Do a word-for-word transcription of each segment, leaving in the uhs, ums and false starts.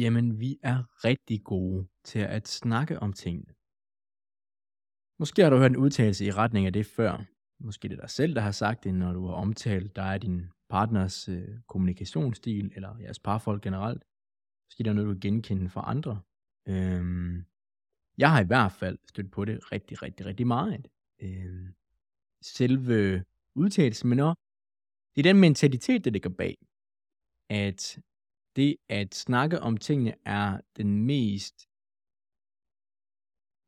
jamen vi er rigtig gode til at snakke om tingene. Måske har du hørt en udtalelse i retning af det før. Måske det er dig selv, der har sagt det, når du har omtalt dig og din partners øh, kommunikationsstil, eller jeres parfolk generelt. Måske der er noget, du kan genkende fra andre. Øhm, jeg har i hvert fald stødt på det rigtig, rigtig, rigtig meget. Øhm, selve udtalelsen, men også det er den mentalitet, der ligger bag. At det at snakke om tingene er den mest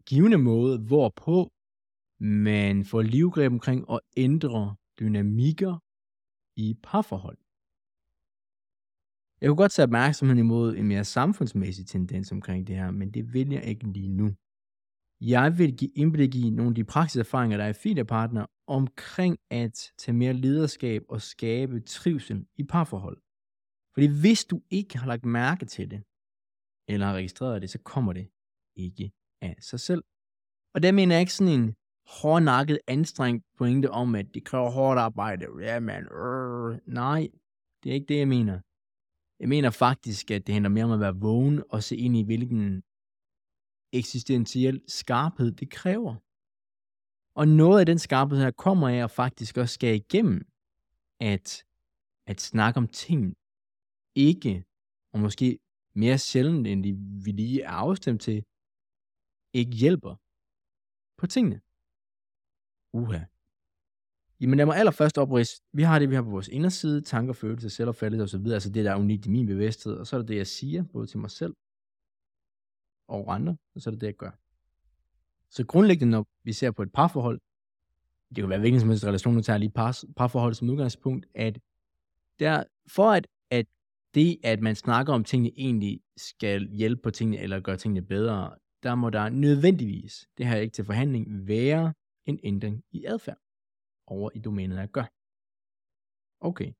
givende måde, hvorpå man får livgreb omkring og ændrer dynamikker i parforhold. Jeg kunne godt tage opmærksomheden imod en mere samfundsmæssig tendens omkring det her, men det vil jeg ikke lige nu. Jeg vil give indblik i nogle af de praksiserfaringer, der er i Philia Partner, omkring at tage mere lederskab og skabe trivsel i parforhold. Fordi hvis du ikke har lagt mærke til det, eller har registreret det, så kommer det ikke af sig selv. Og der mener jeg ikke sådan en hårdnakket, anstrengt pointe om, at det kræver hårdt arbejde. Ja, man. Øh, nej, det er ikke det, jeg mener. Jeg mener faktisk, at det handler mere om at være vågen og se ind i, hvilken eksistentiel skarphed det kræver. Og noget af den skarphed her kommer af, og faktisk også skal igennem, at, at snakke om ting. Ikke, og måske mere sjældent, end de vi lige er afstemt til, ikke hjælper på tingene. Uha. Jamen lad mig allerførst oprids. Vi har det, vi har på vores inderside, tanker, følelser, selvopfattelse osv., altså det, der er unikt i min bevidsthed, og så er det det, jeg siger, både til mig selv og andre, og så er det det, jeg gør. Så grundlæggende, når vi ser på et parforhold, det kan være hvilken som helst relation, nu tager lige par, parforhold som udgangspunkt, at der, for at, at det, at man snakker om tingene, egentlig skal hjælpe på tingene eller gøre tingene bedre, der må der nødvendigvis, det her ikke til forhandling, være en ændring i adfærd over i domænet af gør. Okay.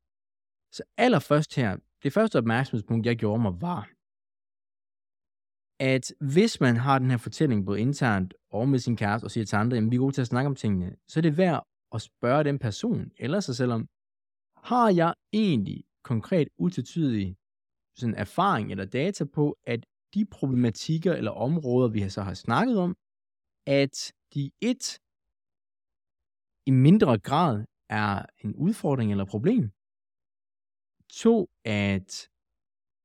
Så allerførst her, det første opmærksomhedspunkt, jeg gjorde mig, var, at hvis man har den her fortælling både internt og med sin kæreste og siger til andre, at vi er gode til at snakke om tingene, så er det værd at spørge den person eller sig selv om, har jeg egentlig konkret, utvetydig sådan erfaring eller data på, at de problematikker eller områder, vi så har snakket om, at de et i mindre grad er en udfordring eller problem. To, at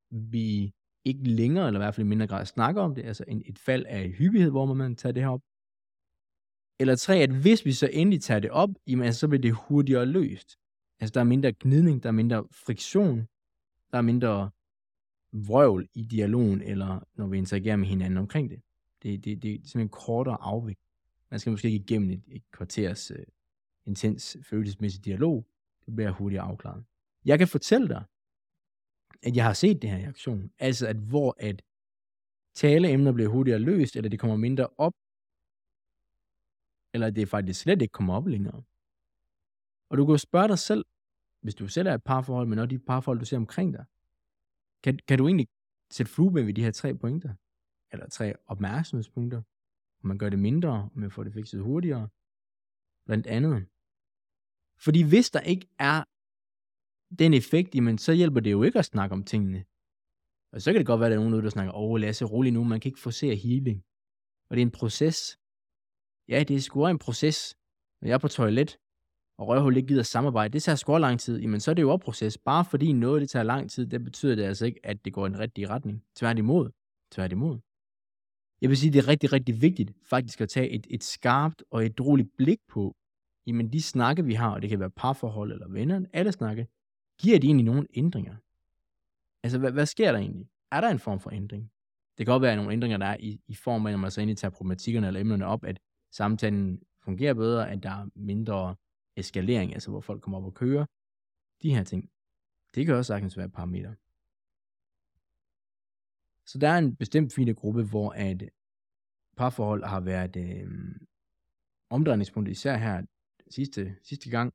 vi ikke længere, eller i hvert fald i mindre grad, snakker om det, altså en, et fald af hyppighed, hvor man tager det her op. Eller tre, at hvis vi så endelig tager det op, jamen, altså, så bliver det hurtigere løst. Altså, der er mindre gnidning, der er mindre friktion, der er mindre vrøvl i dialogen, eller når vi interagerer med hinanden omkring det. Det, det, det er simpelthen kortere afvæg. Man skal måske ikke igennem et, et kvarters uh, intens følelsesmæssig dialog. Det bliver hurtigt afklaret. Jeg kan fortælle dig, at jeg har set det her i aktion. Altså, at hvor at taleemner bliver hurtigere løst, eller det kommer mindre op, eller det faktisk slet ikke kommer op længere. Og du kan jo spørge dig selv, hvis du selv er et parforhold, men også de parforhold, du ser omkring dig. Kan, kan du egentlig sætte flueben ved de her tre pointer? Eller tre opmærksomhedspunkter? Om man gør det mindre, om man får det fikset hurtigere? Blandt andet. Fordi hvis der ikke er den effekt, jamen, så hjælper det jo ikke at snakke om tingene. Og så kan det godt være, at der er nogen, der snakker, åh, Lasse, rolig nu, man kan ikke forcere healing. Og det er en proces. Ja, det er sgu en proces. Når jeg er på toilet, og røvhul ikke gider samarbejde, det tager sgu lang tid, jamen så er det jo også proces. Bare fordi noget, det tager lang tid, det betyder det altså ikke, at det går i den rigtige retning. Tværtimod. Tværtimod. Jeg vil sige, det er rigtig, rigtig vigtigt faktisk at tage et, et skarpt og et roligt blik på, jamen de snakke, vi har, og det kan være parforhold eller venner, alle snakke, giver det egentlig nogle ændringer? Altså, hvad, hvad sker der egentlig? Er der en form for ændring? Det kan godt være nogle ændringer, der er i, i form af, når man så egentlig tager problematikkerne eller emnerne op, at samtalen fungerer bedre, at der er mindre eskalering, altså hvor folk kommer op og kører, de her ting, det kan også sagtens være parametre. Så der er en bestemt fin gruppe, hvor at parforhold har været øh, omdrejningspunkt, især her sidste, sidste gang,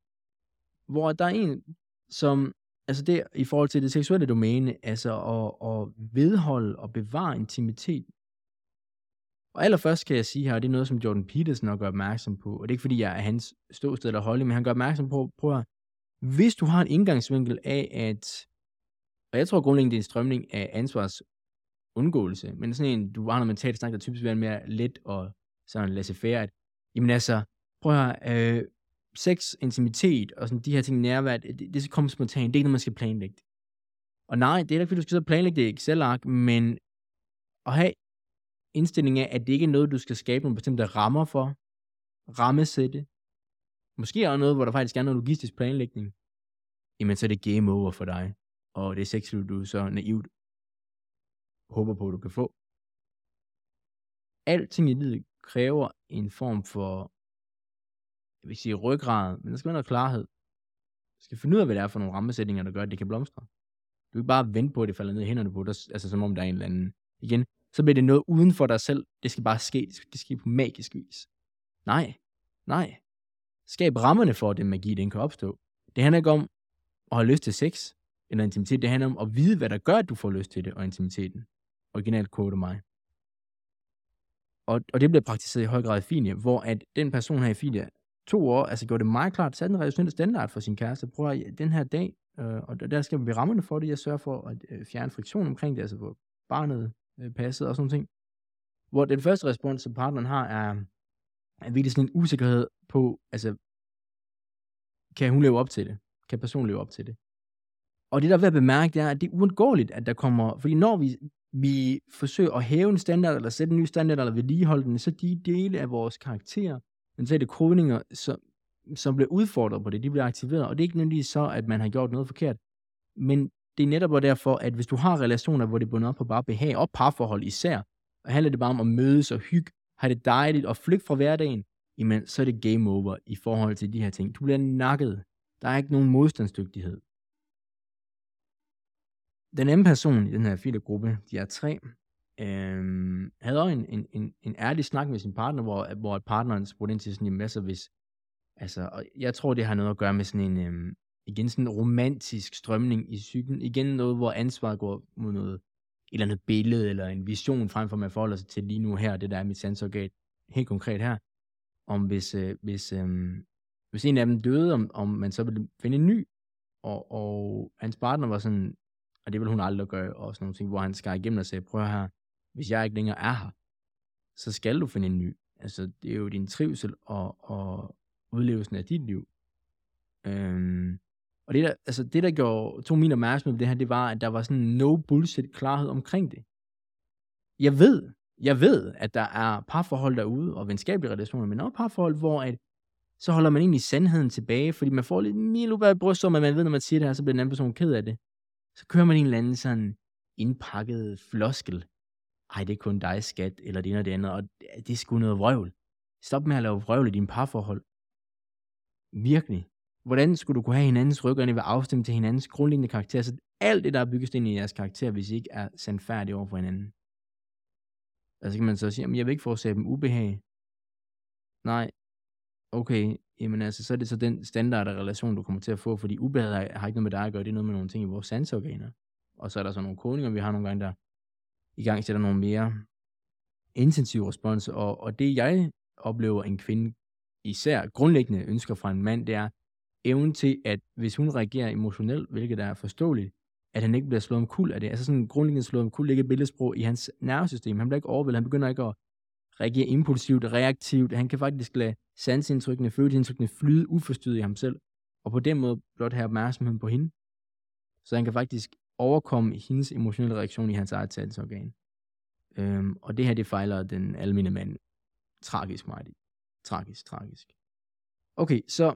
hvor der er en, som, altså det i forhold til det seksuelle domæne, altså at, at vedholde og bevare intimitet. Og allerførst kan jeg sige her, og det er noget, som Jordan Peterson også gør opmærksom på, og det er ikke fordi, jeg er hans ståsted eller holdning, men han gør opmærksom på, prøv at, hvis du har en indgangsvinkel af, at, og jeg tror grundlæggende, det er en strømning af ansvars undgåelse, men sådan en, du har noget mentalt snak, der typisk være mere let og sådan laissez-faire, at jamen altså, prøv at høre, øh, sex, intimitet og sådan de her ting, nærvær, det, det skal komme spontant, det er ikke noget, man skal planlægge. Og nej, det er ikke, fordi du skal så planlægge det i Excel-ark, men at have indstillingen af, at det ikke er noget, du skal skabe nogle bestemte rammer for, rammesætte, måske er noget, hvor der faktisk er noget logistisk planlægning, jamen så er det game over for dig, og det er sexliv, du så naivt håber på, du kan få. Alting i livet kræver en form for, jeg vil sige ryggrad, men der skal være noget klarhed. Du skal finde ud af, hvad det er for nogle rammesætninger, der gør, at det kan blomstre. Du kan bare vente på, at det falder ned i hænderne på dig, altså som om der er en eller anden. Igen, så bliver det noget uden for dig selv. Det skal bare ske. Det skal ske på magisk vis. Nej, nej. Skab rammerne for, at den magi, den kan opstå. Det handler ikke om at have lyst til sex eller intimitet. Det handler om at vide, hvad der gør, at du får lyst til det og intimiteten. Originalt quote mig. Og, og det bliver praktiseret i høj grad i Philia, hvor at den person her i Philia, to år, altså gjorde det meget klart, satte en relationel standard for sin kæreste. Prøv at den her dag, øh, og der skal vi rammerne for det. Jeg sørger for at øh, fjerne friktion omkring det, altså hvor barnet øh, passet og sådan noget ting. Hvor den første respons, som partneren har, er, er virkelig sådan en usikkerhed på, altså, kan hun leve op til det? Kan personen leve op til det? Og det, der er ved at bemærke, det er, at det er uundgåeligt, at der kommer, fordi når vi, vi forsøger at hæve en standard, eller sætte en ny standard, eller vedligeholde den, så de dele af vores karakterer, men så er det kodninger, som, som bliver udfordret på det, de bliver aktiveret, og det er ikke nødvendigvis så, at man har gjort noget forkert, men det er netop derfor, at hvis du har relationer, hvor det er bundet op på bare behag og parforhold især, og handler det bare om at mødes og hygge, have det dejligt og flygte fra hverdagen, jamen så er det game over i forhold til de her ting. Du bliver nakket. Der er ikke nogen modstandsdygtighed. Den anden person i den her Philia-gruppe, de er tre, Øhm, havde også en, en, en, en ærlig snak med sin partner, hvor, hvor partneren spurgte ind til sådan en masse, hvis, altså, og jeg tror, det har noget at gøre med sådan en, øhm, igen sådan en romantisk strømning i psyken, igen noget, hvor ansvaret går mod noget, et eller andet billede, eller en vision, frem for man forholder sig til lige nu her, det der er mit sansorgan, helt konkret her, om hvis, øh, hvis, øh, hvis en af dem døde, om, om man så ville finde en ny, og, og hans partner var sådan, og det ville hun aldrig gøre, og sådan nogle ting, hvor han skar igennem og sagde, prøv her, hvis jeg ikke længere er her, så skal du finde en ny. Altså, det er jo din trivsel og, og udlevelsen af dit liv. Øhm, og det der, altså det, der gjorde, tog min opmærksomhed på det her, det var, at der var sådan en no bullshit klarhed omkring det. Jeg ved, jeg ved, at der er parforhold derude, og venskabelige relationer, men også parforhold, hvor at, så holder man egentlig sandheden tilbage, fordi man får lidt milubær i brystet, og man ved, når man siger det her, så bliver den anden person ked af det. Så kører man en eller anden sådan indpakket floskel. Ej, det er kun dig, skat, eller det ene og det andet, og det er sgu noget vrøvl. Stop med at lave vrøvl i dine parforhold. Virkelig. Hvordan skulle du kunne have hinandens ryg, og være afstemt til hinandens grundlæggende karakter, så alt det, der er bygget ind i jeres karakter, hvis I ikke er sandfærdige over for hinanden. Og så kan man så sige, jamen jeg vil ikke forårsage dem ubehag. Nej, okay, jamen altså, så er det så den standard af relation, du kommer til at få, fordi ubehag har ikke noget med dig at gøre, det er noget med nogle ting i vores sanseorganer. Og så er der så nogle kodninger, vi har nogle gange, der i gang sætter nogle mere intensive responser, og, og det jeg oplever en kvinde især grundlæggende ønsker fra en mand, det er evnen til, at hvis hun reagerer emotionelt, hvilket er forståeligt, at han ikke bliver slået omkuld af det. Altså sådan grundlæggende slået omkuld, ligger billedsprog i hans nervesystem. Han bliver ikke overvældet, han begynder ikke at reagere impulsivt, reaktivt. Han kan faktisk lade sansindtrykkene, følelsesindtrykkene flyde uforstyrret i ham selv, og på den måde blot have opmærksomheden på hende. Så han kan faktisk overkomme hendes emotionelle reaktion i hans eget sansorgan. Øhm, og det her, det fejler den almindelige mand tragisk meget i. Tragisk, tragisk. Okay, så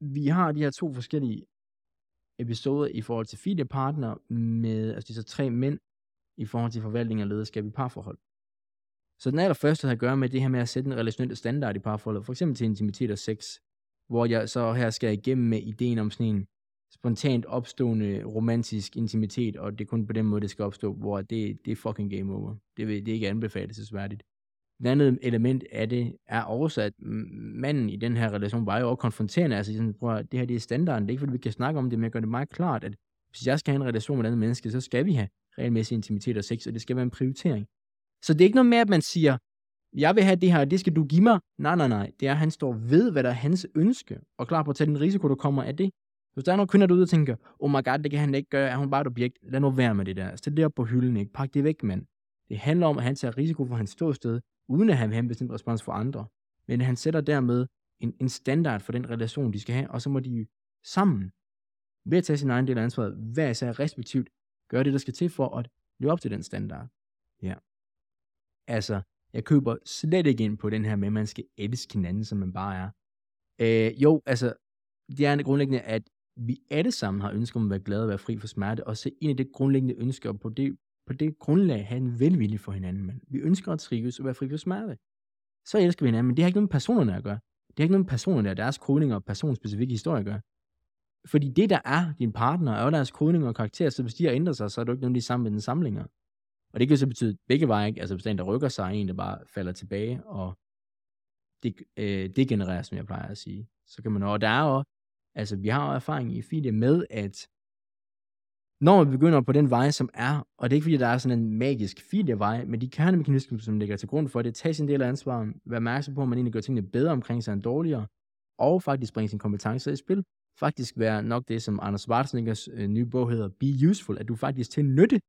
vi har de her to forskellige episoder i forhold til Philia Partner med, altså de så tre mænd i forhold til forvaltning og lederskab i parforhold. Så den allerførste har at gøre med det her med at sætte en relationel standard i parforholdet, for eksempel til intimitet og sex, hvor jeg så her skal igennem med ideen om sådan en spontant opstående romantisk intimitet, og det er kun på den måde, det skal opstå, hvor det, det er fucking game over. Det, det er ikke anbefalelsesværdigt. Et andet element af det er også, at manden i den her relation var jo også konfronterende, altså sådan, prøv at, det her det er standarden, det er ikke fordi vi kan snakke om det, men jeg gør det meget klart, at hvis jeg skal have en relation med et andet menneske, så skal vi have regelmæssig intimitet og sex, og det skal være en prioritering. Så det er ikke noget med, at man siger, jeg vil have det her, det skal du give mig. Nej, nej, nej. Det er, at han står ved, hvad der er hans ønske, og klar på at tage den risiko, der kommer af det. Hvis der er nogle kvinder derude og tænker, oh my god, det kan han ikke gøre, er hun bare et objekt, lad nu være med det der. Stil det op på hylden, ikke? Pak det væk, mand. Det handler om, at han tager risiko for hans ståsted, uden at han vil have en bestemt respons for andre. Men han sætter dermed en, en standard for den relation, de skal have, og så må de sammen, ved at tage sin egen del af ansvaret, hver især respektivt, gøre det, der skal til for at leve op til den standard. Ja. Altså, jeg køber slet ikke ind på den her med, at man skal elske hinanden, som man bare er. Øh, jo, altså, det er grundlæggende, at vi alle sammen har ønsker om at være glade og være fri for smerte, og så ind i det grundlæggende ønsker på det, på det grundlag have en velvilje for hinanden. Men vi ønsker at trives og være fri for smerte. Så elsker vi hinanden, men det har ikke noget med personerne at gøre. Det har ikke noget med personerne og deres kodninger og personspecifikke historier at gøre. Fordi det, der er din partner, er jo deres kodninger og karakterer, så hvis de har ændret sig, så er du ikke nemlig sammen med den samlinger. Og det kan jo så betyde begge veje, ikke? Altså hvis der rykker sig, en der bare falder tilbage, og det, øh, det genererer, som jeg plejer at sige. Så kan man og der er jo, altså vi har jo erfaring i Philia med, at når vi begynder på den vej, som er, og det er ikke fordi, der er sådan en magisk Philia-vej, men de kernemekanismer, som ligger til grund for det, tage sin del af ansvaret, være opmærksom på, at man egentlig gør tingene bedre omkring sig end dårligere, og faktisk bringe sin kompetence i spil. Faktisk være nok det, som Anders Warteslingers øh, nye bog hedder, Be Useful, at du faktisk til nytte,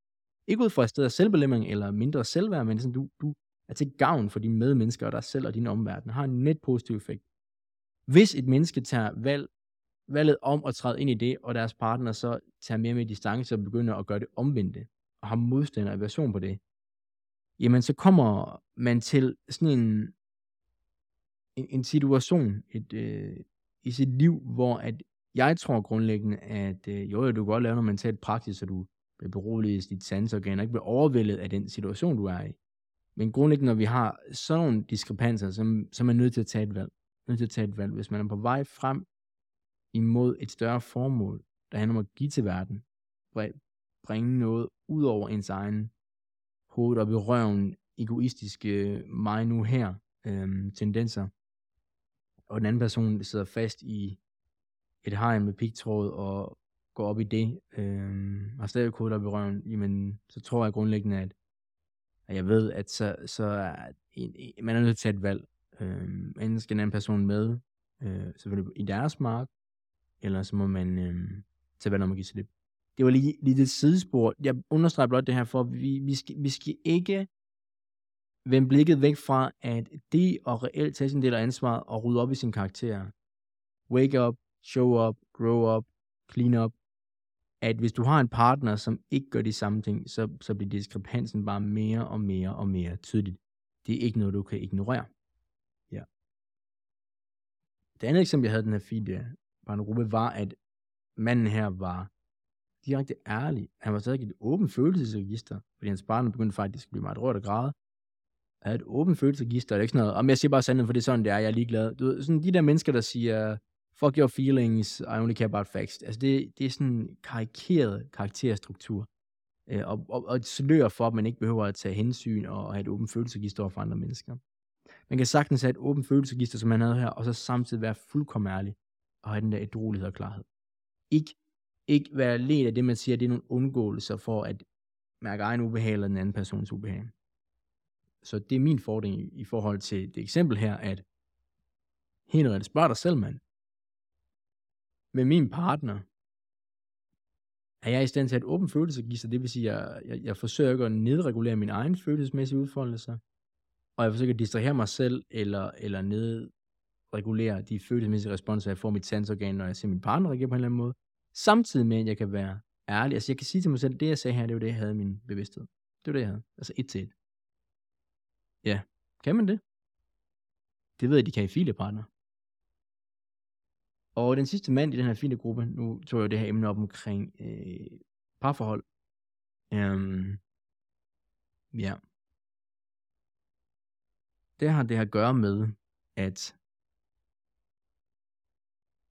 ikke ud fra et sted af selvbelemring eller mindre selvværd, men sådan, du, du er til gavn for dine medmennesker og dig selv og din omverden, har en net positiv effekt. Hvis et menneske tager valg, valget om at træde ind i det, og deres partner så tager mere med distance og begynder at gøre det omvendte, og har modstand og aversion på det, jamen så kommer man til sådan en, en, en situation et, øh, i sit liv, hvor at jeg tror grundlæggende, at øh, jo, du kan godt lave noget mentalt praksis, så du bliver beroliget i dit sanseorgan, og ikke bliver overvældet af den situation, du er i. Men grundlæggende, når vi har sådan nogle diskrepanser, som, som er nødt til at tage et valg, nødt til at tage et valg, hvis man er på vej frem imod et større formål, der handler om at give til verden, bringe noget ud over ens egen hoved og i røven, egoistiske mig nu her øhm, tendenser, og den anden person sidder fast i et hegn med pigtråd og går op i det, øh, har stadig kodet op i røven, jamen, så tror jeg grundlæggende, at, at jeg ved, at så, så er en, en, man er nødt til at tage et valg. Øh, enten skal en anden person med, øh, selvfølgelig i deres mark, eller så må man øh, tage valg om at give slip. Det var lige, lige det sidespor. Jeg understreger blot det her, for vi, vi, skal, vi skal ikke vende blikket væk fra, at det at reelt tage sin del af ansvaret og rydde op i sin karakter. Wake up, show up, grow up, clean up. At hvis du har en partner, som ikke gør de samme ting, så, så bliver diskrepansen bare mere og mere og mere tydeligt. Det er ikke noget, du kan ignorere. Ja. Det andet eksempel, jeg havde den her Philia Partner-gruppe, var, at manden her var direkte ærlig. Han var stadig et åbent følelsesregister, fordi hans partner begyndte faktisk at blive meget rørt og græde. Han havde et åbent følelsesregister, det er ikke sådan noget, om jeg siger bare sandheden, for det er sådan, det er, jeg er ligeglad. Du ved, sådan de der mennesker, der siger, fuck your feelings, I only care about facts. Altså det, det er sådan en karikeret karakterstruktur, øh, og, og, og et slør for, at man ikke behøver at tage hensyn og have et åbent følelsesregister over for andre mennesker. Man kan sagtens have et åbent følelsesregister, som han havde her, og så samtidig være fuldkommen ærlig, og have den der ædruelighed og klarhed. Ikke, ikke være ledt af det, man siger, det er nogle undgåelser for at mærke egen ubehag eller den anden persons ubehag. Så det er min fordel i forhold til det eksempel her, at Henrik, spørg dig selv, mand. Med min partner er jeg i stand til at åbne følelsesregister, det vil sige, at jeg, jeg, jeg forsøger at nedregulere mine egne følelsesmæssige udfoldelser, og jeg forsøger at distrahere mig selv, eller, eller nedregulere de følelsesmæssige responser, jeg får mit sansorgan, når jeg ser min partner reagere på en eller anden måde, samtidig med, at jeg kan være ærlig. Altså jeg kan sige til mig selv, at det jeg sagde her, det var det, jeg havde i min bevidsthed. Det var det, jeg havde. Altså et til et. Ja, kan man det? Det ved jeg, de kan i Philia Partner. Og den sidste mand i den her fine gruppe, nu tog jeg jo det her emne op omkring øh, parforhold. Um, ja. Det har det her at gøre med, at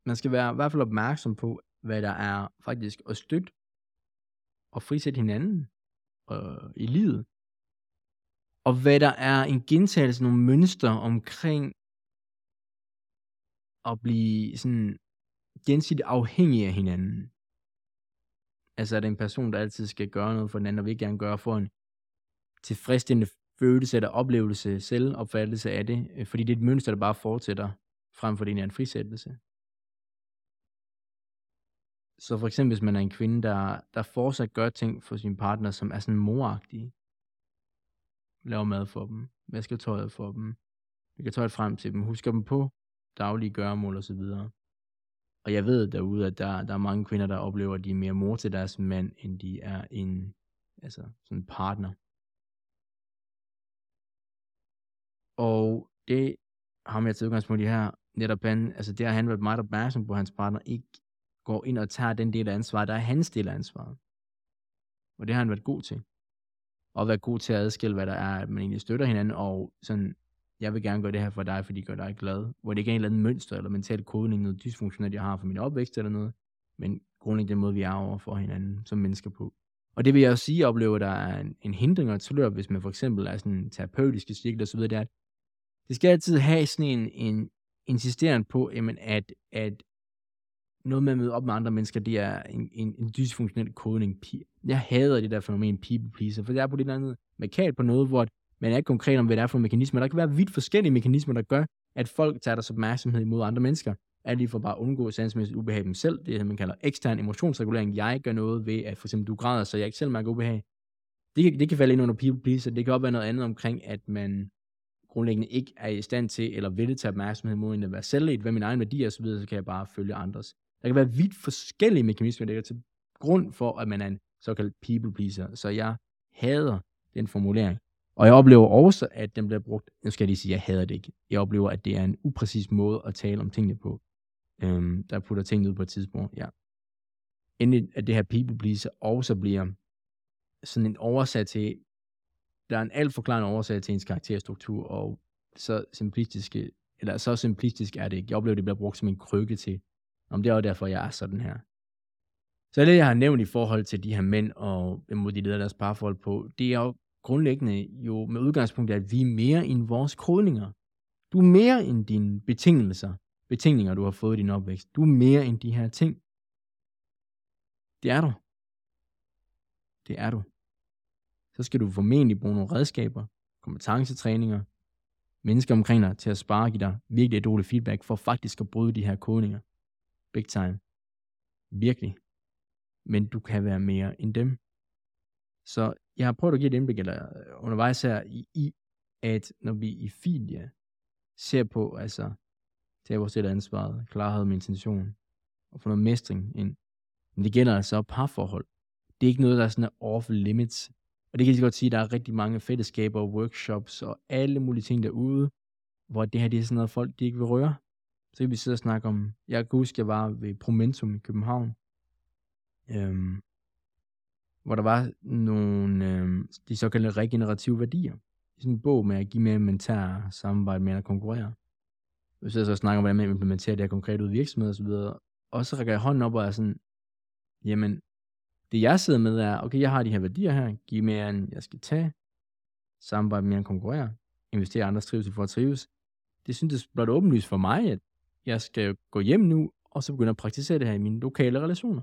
man skal være i hvert fald opmærksom på, hvad der er faktisk at støtte og frisætte hinanden øh, i livet. Og hvad der er en gentagelse, nogle mønster omkring at blive sådan gensidigt afhængig af hinanden. Altså er det en person, der altid skal gøre noget for den anden, og vil gerne gøre for en tilfredsstillende følelse eller oplevelse, selvopfattelse af det, fordi det er et mønster, der bare fortsætter, frem for det er en frisættelse. Så for eksempel, hvis man er en kvinde, der, der fortsat gør ting for sin partner, som er sådan moragtige, laver mad for dem, vasker tøjet for dem, lægger tøjet frem til dem, husker dem på daglige gøremål og så videre. Og jeg ved derude, at der, der er mange kvinder, der oplever, at de er mere mor til deres mand, end de er en altså, sådan partner. Og det har jeg til udgangspunkt i her, netop han, altså det har han været meget opmærksom på, hans partner ikke går ind og tager den del af ansvaret, der er hans del af ansvaret. Og det har han været god til. Og været god til at adskille, hvad der er, at man egentlig støtter hinanden, og sådan, jeg vil gerne gøre det her for dig, fordi det gør dig glad. Hvor det ikke er en eller anden mønster, eller mental kodning, noget dysfunktionelt, jeg har for min opvækst eller noget, men grundlæggende den måde, vi er over for hinanden som mennesker på. Og det vil jeg også sige, jeg oplever, der er en, en hindring og et slør, hvis man for eksempel er sådan terapeutisk cirkel og så videre, det er, at det skal altid have sådan en, en insisterende på, jamen, at, at noget med at møde op med andre mennesker, det er en, en, en dysfunktionel kodning. Jeg hader det der fænomen people pleaser, for det er på det eller andet markat på noget, hvor man er ikke konkret om, hvad det er for mekanismer. Der kan være vidt forskellige mekanismer, der gør, at folk tager deres opmærksomhed imod andre mennesker. Alt lige for bare at undgå sansmæssigt ubehag dem selv. Det er det, man kalder ekstern emotionsregulering. Jeg gør noget ved, at for eksempel du græder, så jeg ikke selv mærker ubehag. Det kan, det kan falde ind under people pleaser. Det kan også være noget andet omkring, at man grundlæggende ikke er i stand til, eller vil tage opmærksomhed imod, end at være selvledt, hvad min egen værdi er, så videre, så kan jeg bare følge andres. Der kan være vidt forskellige mekanismer, der ligger til grund for, at man er en såkaldt people pleaser. Så jeg hader den formulering. Og jeg oplever også, at den bliver brugt, nu skal jeg lige sige, at jeg hader det ikke. Jeg oplever, at det er en upræcis måde at tale om tingene på. Øhm, der putter tingene ud på et tidspunkt, ja. Endelig, at det her people pleaser også bliver sådan en oversat til, der er en alt forklarende oversat til ens karakterstruktur, og så simplistiske, eller så simplistisk er det ikke. Jeg oplever, at det bliver brugt som en krykke til, om det er også derfor, jeg er sådan her. Så det, jeg har nævnt i forhold til de her mænd, og imod de leder deres parforhold på, det er jo grundlæggende jo med udgangspunkt i, at vi er mere end vores kodninger. Du er mere end dine betingelser, betingninger, du har fået i din opvækst. Du er mere end de her ting. Det er du. Det er du. Så skal du formentlig bruge nogle redskaber, kompetencetræninger, mennesker omkring dig til at spare og give dig virkelig et dårligt feedback, for faktisk at bryde de her kodninger. Big time. Virkelig. Men du kan være mere end dem. Så jeg har prøvet at give et indblik eller undervejs her i, i at når vi i Philia ser på, altså tage vores del ansvaret, klarhed med intention og få noget mestring ind. Men det gælder altså parforhold. Det er ikke noget, der er sådan off limits. Og det kan jeg godt sige, at der er rigtig mange fællesskaber og workshops og alle mulige ting derude, hvor det her det er sådan noget, folk de ikke vil røre. Så kan vi sidde og snakke om, jeg kan huske, jeg var ved Prumentum i København, øhm, hvor der var nogle, øhm, de såkaldte regenerative værdier. I sådan en bog med at give mere inventarer, samarbejde med at konkurrere. Vi sidder så og snakker om, hvordan man implementerer det her konkret ud i virksomheder osv. Og så rækker jeg hånden op og er sådan, jamen, det jeg sidder med er, okay, jeg har de her værdier her, give mere end jeg skal tage, samarbejde med at konkurrere, investere i andres trivsel for at trives. Det syntes blot åbenlyst for mig, at jeg skal gå hjem nu, og så begynde at praktisere det her i mine lokale relationer.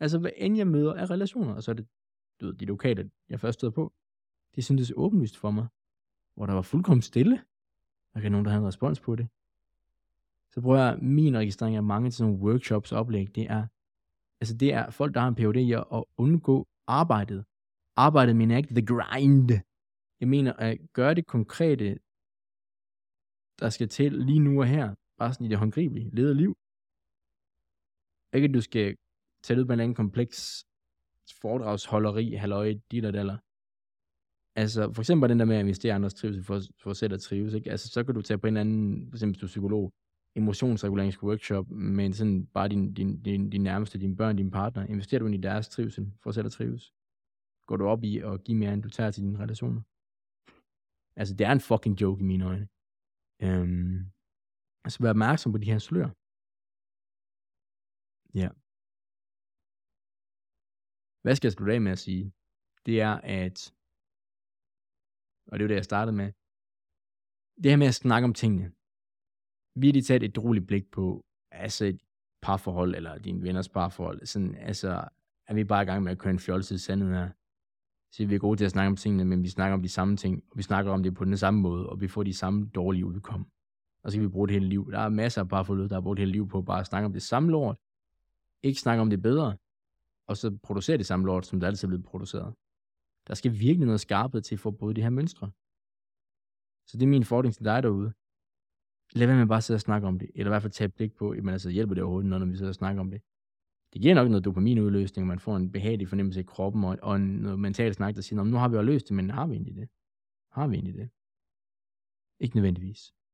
Altså, hvad end jeg møder er relationer, og så er det du ved, de lokale, jeg først stod på. Det syntes åbenlyst for mig, hvor der var fuldkommen stille. Der kan nogen, der havde en respons på det. Så prøver jeg, min registrering af mange til sådan nogle workshops og oplæg, det er, altså det er folk, der har en P H D i at undgå arbejdet. Arbejdet mener ikke the grind. Jeg mener at gøre det konkrete, der skal til lige nu og her, bare sådan i det håndgribelige, lede liv. Ikke at du skal tage det ud på en anden kompleks foredragsholderi, halløj, dit og daller. Altså for eksempel den der med at investere i andres trivsel for, for selv at trives, ikke? Altså så kan du tage på en anden, for eksempel hvis du er psykolog, emotionsreguleringsworkshop med sådan bare din, din, din, din nærmeste, dine børn, dine partner. Investerer du ind i deres trivsel for selv at trives? Går du op i at give mere, end du tager til dine relationer? Altså det er en fucking joke i mine øjne. Øhm, altså vær opmærksom på de her slør. Ja. Hvad skal jeg slutte af med at sige? Det er at, og det var det, jeg startede med, det her med at snakke om tingene. Vi har taget et roligt blik på, altså et parforhold, eller dine venners parforhold, sådan, altså, er vi bare i gang med at køre en fjolset sandhed her. Så vi er gode til at snakke om tingene, men vi snakker om de samme ting, og vi snakker om det på den samme måde, og vi får de samme dårlige udkom. Og så kan vi bruge det hele liv. Der er masser af parforhold, der har brugt det hele liv på bare at snakke om det samme lort, ikke snakke om det bedre, og så producere det samme lort, som det altid er blevet produceret. Der skal virkelig noget skarphed til for at bryde de her mønstre. Så det er min fordring til dig derude. Lad være med bare sidde og snakke om det. Eller i hvert fald tage et blik på, at man altså hjælper det overhovedet, når vi sidder og snakker om det. Det giver nok noget dopaminudløsning, man får en behagelig fornemmelse i kroppen, og, og en noget mentalt snak, der siger, nu har vi jo løst det, men har vi egentlig det? Har vi egentlig det? Ikke nødvendigvis.